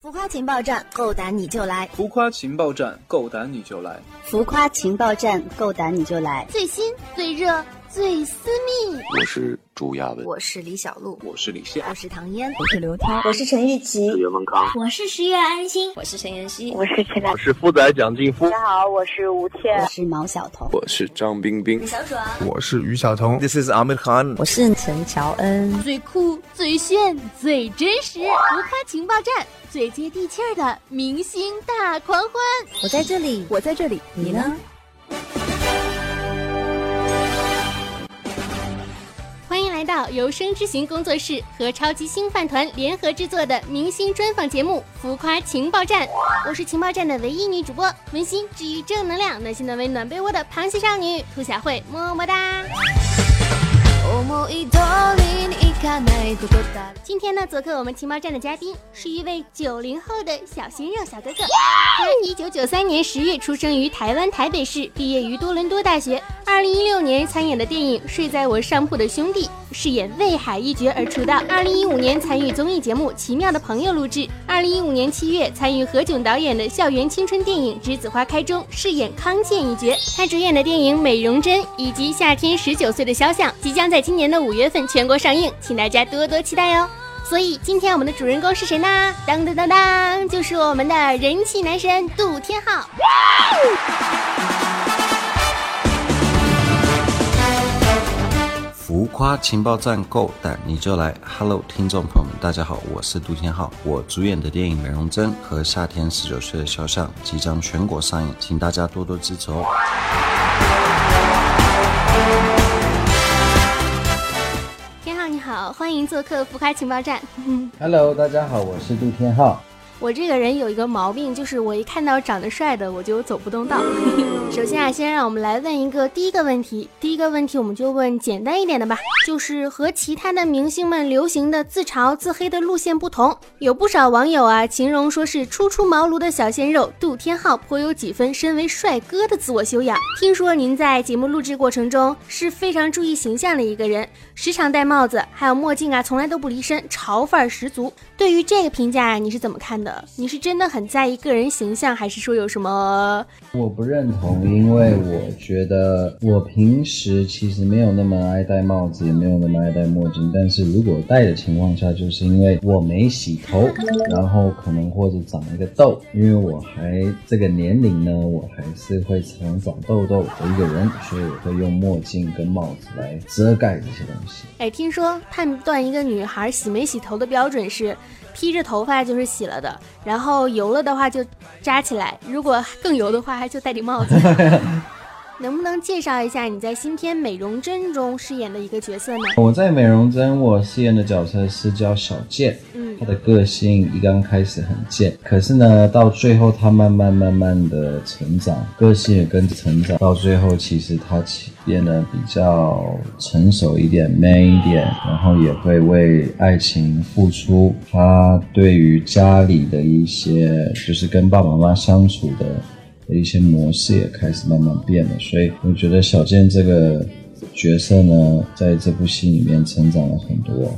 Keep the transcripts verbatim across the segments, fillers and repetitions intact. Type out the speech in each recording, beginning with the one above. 浮夸情报站，够胆你就来！浮夸情报站，够胆你就来！浮夸情报站，够胆你就来！最新、最热、最私密。我是朱亚文，我是李小璐，我是李现，我是唐嫣，我是刘涛，我是陈玉琪，我是袁文康，我是十月安心，我是陈妍希，我是陈楠，我是富仔蒋劲夫。大家好，我是吴倩，我是毛晓彤，我是张冰冰，小爽，我是于晓彤。This is Amit Khan， 我是陈乔恩。最酷、最炫、最真实，浮夸情报站。最接地气儿的明星大狂欢，我在这里，我在这里，你呢？欢迎来到由声之行工作室和超级星饭团联合制作的明星专访节目《浮夸情报站》，我是情报站的唯一女主播，温馨治愈正能量，暖心暖胃暖被窝的螃蟹少女兔小慧，么么哒。今天呢，做客我们情报站的嘉宾是一位九零后的小鲜肉小哥哥。他一九九三年十月出生于台湾台北市，毕业于多伦多大学。二零一六年参演的电影《睡在我上铺的兄弟》，饰演魏海一角而出道。二零一五年参与综艺节目《奇妙的朋友》录制。二零一五年七月参与何炅导演的校园青春电影《栀子花开》中，饰演康健一角。他主演的电影《美容针》以及《夏天十九岁的肖像》即将在今年的五月份全国上映，请大家多多期待哦。所以今天我们的主人公是谁呢？当当当当，就是我们的人气男神杜天昊。浮夸情报站，够胆你就来。 Hello 听众朋友们，大家好，我是杜天昊。我主演的电影《美容针》和《夏天十九岁的肖像》即将全国上映，请大家多多支持哦。好，欢迎做客浮夸情报站。Hello， 大家好，我是杜天昊。我这个人有一个毛病，就是我一看到长得帅的，我就走不动道。首先啊，先让我们来问一个第一个问题。第一个问题，我们就问简单一点的吧，就是和其他的明星们流行的自嘲自黑的路线不同，有不少网友啊形容说是初出茅庐的小鲜肉杜天昊颇有几分身为帅哥的自我修养。听说您在节目录制过程中是非常注意形象的一个人，时常戴帽子，还有墨镜啊，从来都不离身，潮范儿十足。对于这个评价啊，你是怎么看的？你是真的很在意个人形象，还是说有什么？我不认同，因为我觉得我平时其实没有那么爱戴帽子，也没有那么爱戴墨镜，但是如果戴的情况下，就是因为我没洗头，然后可能或者长了一个痘，因为我还这个年龄呢，我还是会常长痘痘的一个人，所以我会用墨镜跟帽子来遮盖这些东西。哎，听说判断一个女孩洗没洗头的标准是披着头发就是洗了的，然后油了的话就扎起来，如果更油的话还就戴顶帽子。能不能介绍一下你在新片《美容针》中饰演的一个角色呢？我在《美容针》我饰演的角色是叫小贱，嗯，他的个性一刚开始很贱，可是呢到最后他慢慢慢慢的成长，个性也跟着成长，到最后其实他变得比较成熟一点 man 一点，然后也会为爱情付出。他对于家里的一些就是跟爸爸妈妈相处的一些模式也开始慢慢变了，所以我觉得小健这个角色呢在这部戏里面成长了很多。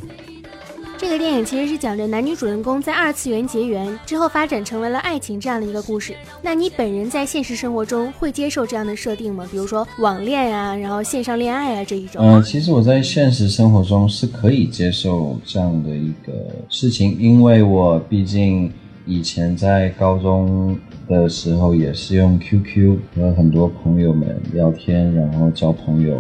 这个电影其实是讲着男女主人公在二次元结缘之后发展成为了爱情这样的一个故事。那你本人在现实生活中会接受这样的设定吗？比如说网恋啊，然后线上恋爱啊这一种。呃，其实我在现实生活中是可以接受这样的一个事情，因为我毕竟以前在高中的时候也是用 Q Q 和很多朋友们聊天，然后交朋友。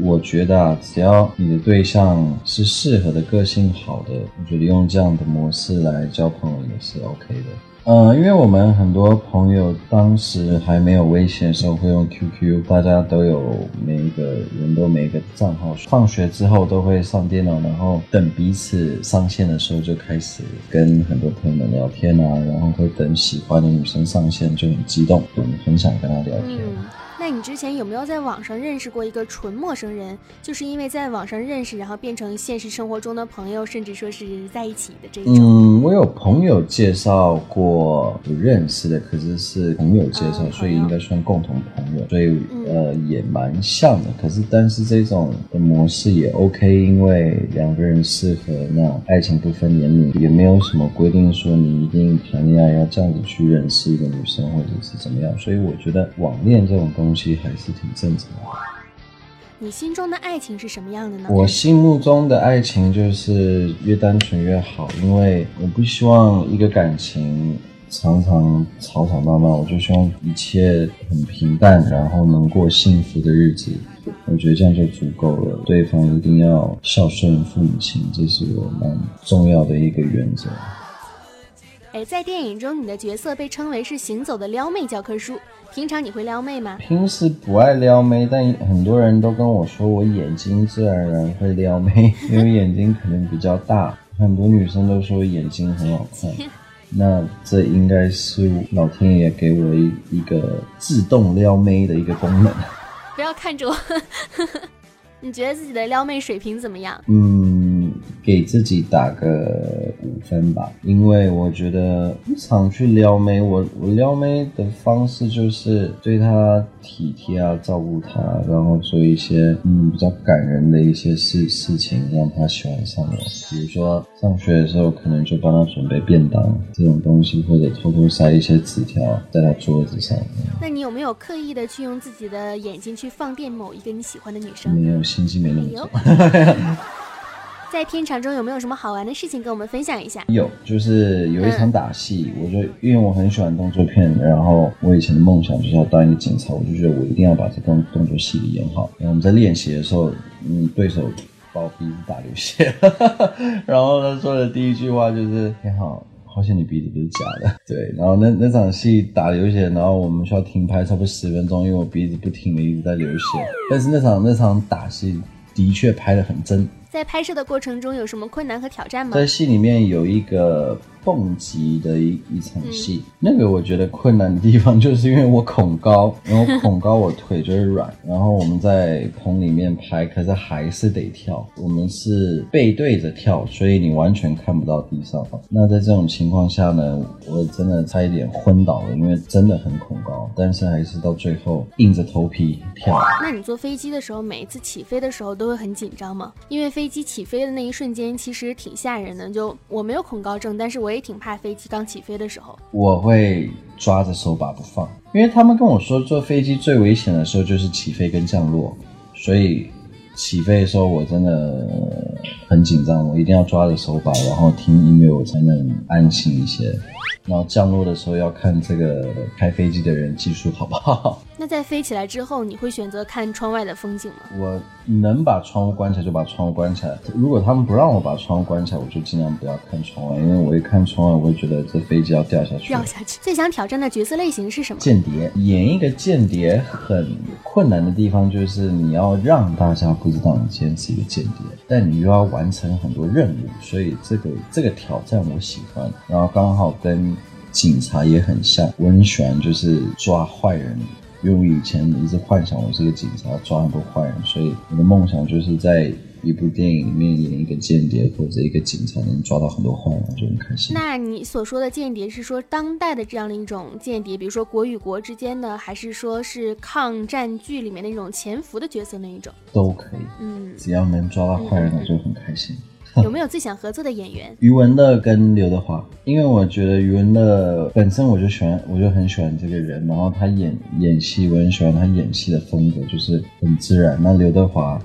我觉得啊，只要你的对象是适合的，个性好的，我觉得用这样的模式来交朋友也是 OK 的。呃，因为我们很多朋友当时还没有微信的时候会用 Q Q， 大家都有每一个人都每一个账号，放学之后都会上电脑，然后等彼此上线的时候就开始跟很多朋友们聊天啊，然后会等喜欢的女生上线就很激动，很想跟她聊天。嗯，那你之前有没有在网上认识过一个纯陌生人，就是因为在网上认识，然后变成现实生活中的朋友，甚至说是在一起的这种？嗯，我有朋友介绍过认识的，可是是朋友介绍，嗯、所以应该算共同朋友，所以、嗯、呃也蛮像的。可是但是这种的模式也 OK， 因为两个人适合那种爱情不分年龄，也没有什么规定说你一定谈恋爱要这样子去认识一个女生或者是怎么样，所以我觉得网恋这种东西。东西还是挺正常的。你心中的爱情是什么样的呢？我心目中的爱情就是越单纯越好，因为我不希望一个感情常常吵吵闹闹，我就希望一切很平淡，然后能过幸福的日子，我觉得这样就足够了。对方一定要孝顺父母亲，这是我蛮重要的一个原则。哎，在电影中你的角色被称为是行走的撩妹教科书，平常你会撩妹吗？平时不爱撩妹，但很多人都跟我说我眼睛自然而然会撩妹，因为眼睛可能比较大，很多女生都说眼睛很好看。那这应该是老天爷给我一一个自动撩妹的一个功能。不要看着我。你觉得自己的撩妹水平怎么样？嗯，给自己打个五分吧，因为我觉得不常去撩妹，我我撩妹的方式就是对她体贴啊，照顾她，然后做一些嗯比较感人的一些事事情，让她喜欢上我。比如说上学的时候，可能就帮她准备便当这种东西，或者偷偷塞一些纸条在她桌子上。那你有没有刻意的去用自己的眼睛去放电某一个你喜欢的女生？没有，心机没那么重。哎在片场中有没有什么好玩的事情跟我们分享一下？有，就是有一场打戏、嗯、我就因为我很喜欢动作片，然后我以前的梦想就是要当一个警察，我就觉得我一定要把这动动作戏演好。然后我们在练习的时候，嗯，对手把我鼻子打流血，然后他说的第一句话就是你好，好像你鼻子不是假的。对，然后那那场戏打流血，然后我们需要停拍差不多十分钟，因为我鼻子不停的一直在流血。但是那场那场打戏的确拍得很真。在拍摄的过程中有什么困难和挑战吗？在戏里面有一个蹦极的 一, 一场戏、嗯、那个我觉得困难的地方就是因为我恐高，然后恐高我腿就会软，然后我们在棚里面拍，可是还是得跳，我们是背对着跳，所以你完全看不到地上。那在这种情况下呢，我真的差一点昏倒了，因为真的很恐高，但是还是到最后硬着头皮跳。那你坐飞机的时候，每一次起飞的时候都会很紧张吗？因为飞飞机起飞的那一瞬间其实挺吓人的，就我没有恐高症，但是我也挺怕飞机刚起飞的时候。我会抓着手把不放，因为他们跟我说坐飞机最危险的时候就是起飞跟降落，所以起飞的时候我真的很紧张，我一定要抓着手把，然后听音乐我才能安心一些。然后降落的时候要看这个开飞机的人技术好不好。那在飞起来之后，你会选择看窗外的风景吗？我能把窗户关起来就把窗户关起来，如果他们不让我把窗户关起来，我就尽量不要看窗外，因为我一看窗外我会觉得这飞机要掉下去掉下去。最想挑战的角色类型是什么？间谍。演一个间谍很困难的地方就是你要让大家不知道你今天是一个间谍，但你又要完成很多任务，所以这个这个挑战我喜欢。然后刚好跟警察也很像，我很喜欢就是抓坏人，因为我以前一直幻想我是个警察，抓很多坏人，所以我的梦想就是在一部电影里面演一个间谍或者一个警察，能抓到很多坏人就很开心。那你所说的间谍是说当代的这样的一种间谍，比如说国与国之间的，还是说是抗战剧里面那种潜伏的角色那一种？都可以，嗯，只要能抓到坏人我就很开心。有没有最想合作的演员？余文乐跟刘德华，因为我觉得余文乐本身我就喜欢，我就很喜欢这个人，然后他演演戏，我很喜欢他演戏的风格，就是很自然。那刘德华，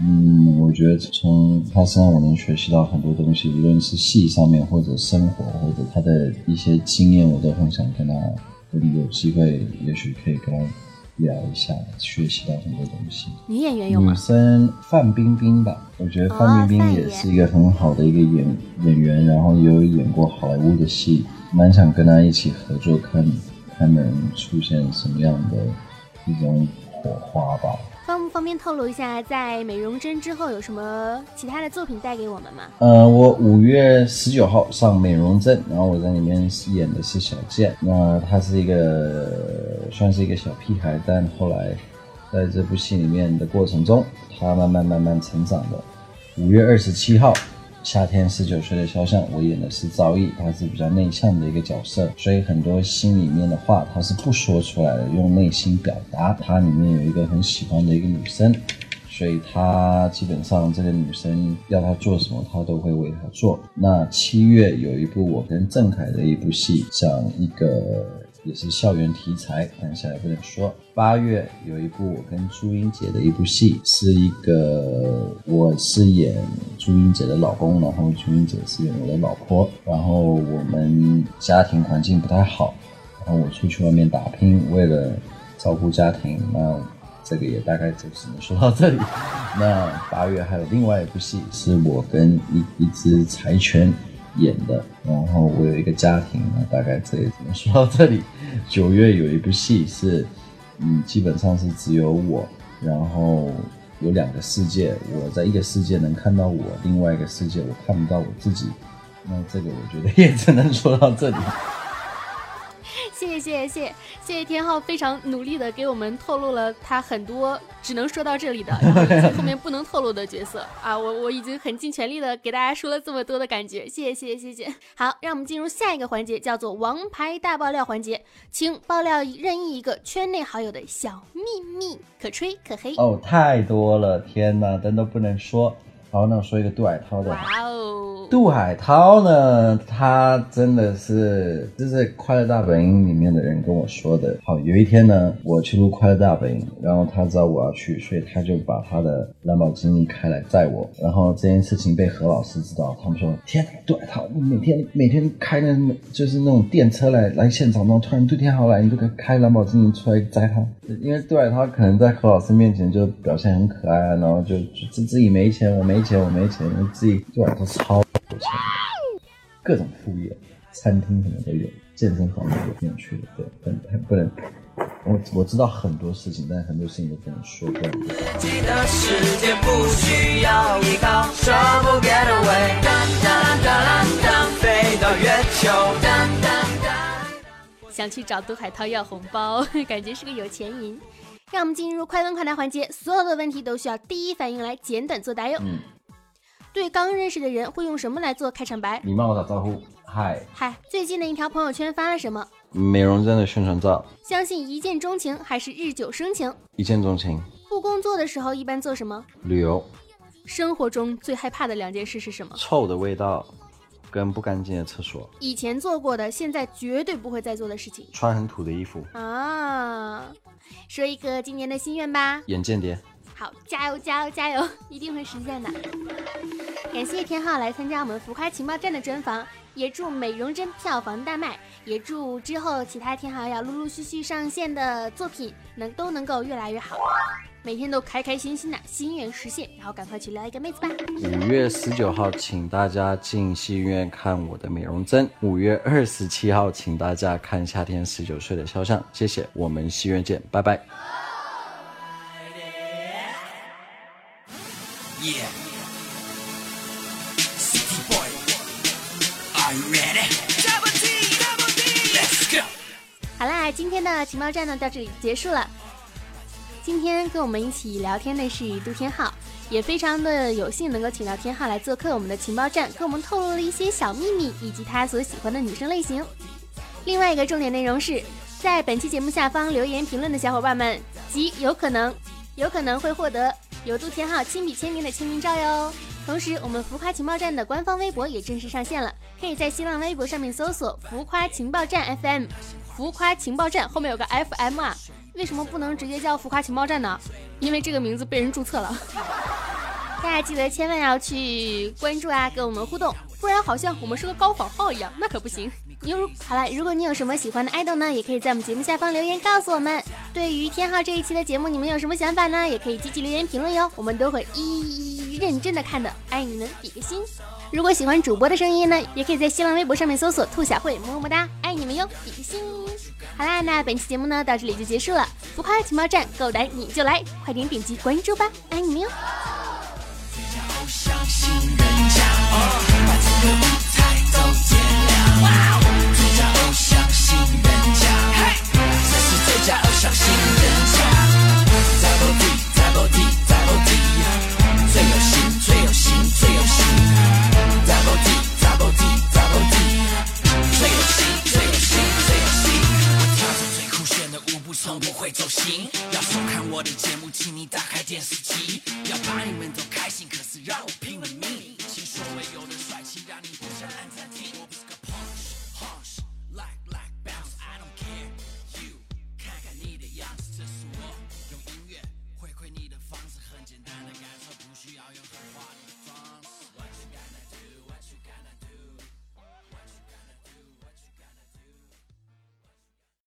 嗯，我觉得从他身上我能学习到很多东西，无论是戏上面或者生活，或者他的一些经验，我都很想跟他，有机会也许可以跟他聊一下，学习到很多东西。女演员有吗？女生范冰冰吧，我觉得范冰冰也是一个很好的一个演、哦、演员，然后也有演过好莱坞的戏，蛮想跟她一起合作，看看能出现什么样的一种火花吧。方不方便透露一下，在《美容针》之后有什么其他的作品带给我们吗？呃，我五月十九号上《美容针》，然后我在里面演的是小健，那她是一个算是一个小屁孩，但后来在这部戏里面的过程中，他慢慢慢慢成长的。五月二十七号，夏天十九岁的肖像，我演的是赵毅，他是比较内向的一个角色，所以很多心里面的话他是不说出来的，用内心表达。他里面有一个很喜欢的一个女生，所以他基本上这个女生要他做什么他都会为他做。那七月有一部我跟郑恺的一部戏，讲一个也是校园题材，但现在不能说。八月有一部我跟朱茵姐的一部戏，是一个我是演朱茵姐的老公，然后朱茵姐是演我的老婆，然后我们家庭环境不太好，然后我出去外面打拼，为了照顾家庭，那这个也大概就只能说到这里。那八月还有另外一部戏，是我跟一一只柴犬演的，然后我有一个家庭，那大概这也只能说到这里。九月有一部戏是，嗯，基本上是只有我，然后有两个世界，我在一个世界能看到我，另外一个世界我看不到我自己。那这个我觉得也只能说到这里。谢谢谢谢谢谢天浩非常努力的给我们透露了他很多只能说到这里的，然后以及后面不能透露的角色啊，我我已经很尽全力的给大家说了这么多的感觉，谢谢谢谢谢谢。好，让我们进入下一个环节，叫做王牌大爆料环节，请爆料任意一个圈内好友的小秘密，可吹可黑。哦，太多了，天哪，真的不能说。好，那我说一个杜海涛的。哇哦，杜海涛呢，他真的是就是快乐大本营里面的人跟我说的。好，有一天呢，我去录快乐大本营，然后他知道我要去，所以他就把他的兰博基尼开来载我。然后这件事情被何老师知道，他们说：天哪，杜海涛，你每天每天开那就是那种电车来来现场，然后突然对天豪来，你就开兰博基尼出来载他。因为杜海涛可能在何老师面前就表现很可爱，然后就自自己没钱，我没。没钱我没钱，我自己杜海涛超有钱，各种副业，餐厅什么都有，健身房也挺有趣的。对，不能不能，我我知道很多事情，但很多事情都不能说。不然记得时间不需要依靠，Trouble Getaway，当当当当，飞到月球，当当当。想去找杜海涛要红包，感觉是个有钱人。让我们进入快问快答环节，所有的问题都需要第一反应来简短作答哟。嗯，对刚认识的人会用什么来做开场白？礼貌打招呼，嗨嗨。最近的一条朋友圈发了什么？美容针的宣传照。相信一见钟情还是日久生情？一见钟情。不工作的时候一般做什么？旅游。生活中最害怕的两件事是什么？臭的味道跟不干净的厕所。以前做过的现在绝对不会再做的事情？穿很土的衣服啊。说一个今年的心愿吧。演间谍。好，加油加油加油，一定会实现的。感谢天浩来参加我们浮夸情报站的专访，也祝美容针票房大卖，也祝之后其他天浩要陆陆续续上线的作品能都能够越来越好，每天都开开心心的，心愿实现，然后赶快去撩一个妹子吧。五月十九号，请大家进戏院看我的美容针。五月二十七号，请大家看夏天十九岁的肖像。谢谢，我们戏院见，拜拜。好啦，今天的情报站呢到这里结束了。今天跟我们一起聊天的是杜天浩，也非常的有幸能够请到天浩来做客我们的情报站，跟我们透露了一些小秘密以及他所喜欢的女生类型。另外一个重点内容是，在本期节目下方留言评论的小伙伴们，即有可能有可能会获得由杜天浩亲笔签名的签名照哟。同时我们浮夸情报站的官方微博也正式上线了，可以在新浪微博上面搜索浮夸情报站 F M， 浮夸情报站后面有个 F M 啊，为什么不能直接叫浮夸情报站呢？因为这个名字被人注册了。大家记得千万要去关注啊，跟我们互动，不然好像我们是个高仿号一样，那可不行。好了，如果你有什么喜欢的idol呢，也可以在我们节目下方留言告诉我们。对于天浩这一期的节目你们有什么想法呢？也可以积极留言评论哟，我们都会一一认真的看的，爱你们，比个心。如果喜欢主播的声音呢，也可以在新浪微博上面搜索兔小慧，么么哒，爱你们哟，比个心。好啦，那本期节目呢到这里就结束了，浮夸情报站，够胆你就来，快点点击关注吧，爱你们哟。最佳会走心。要收看我的节目，请你打开电视机。要把你们都开心，可是让我拼了命。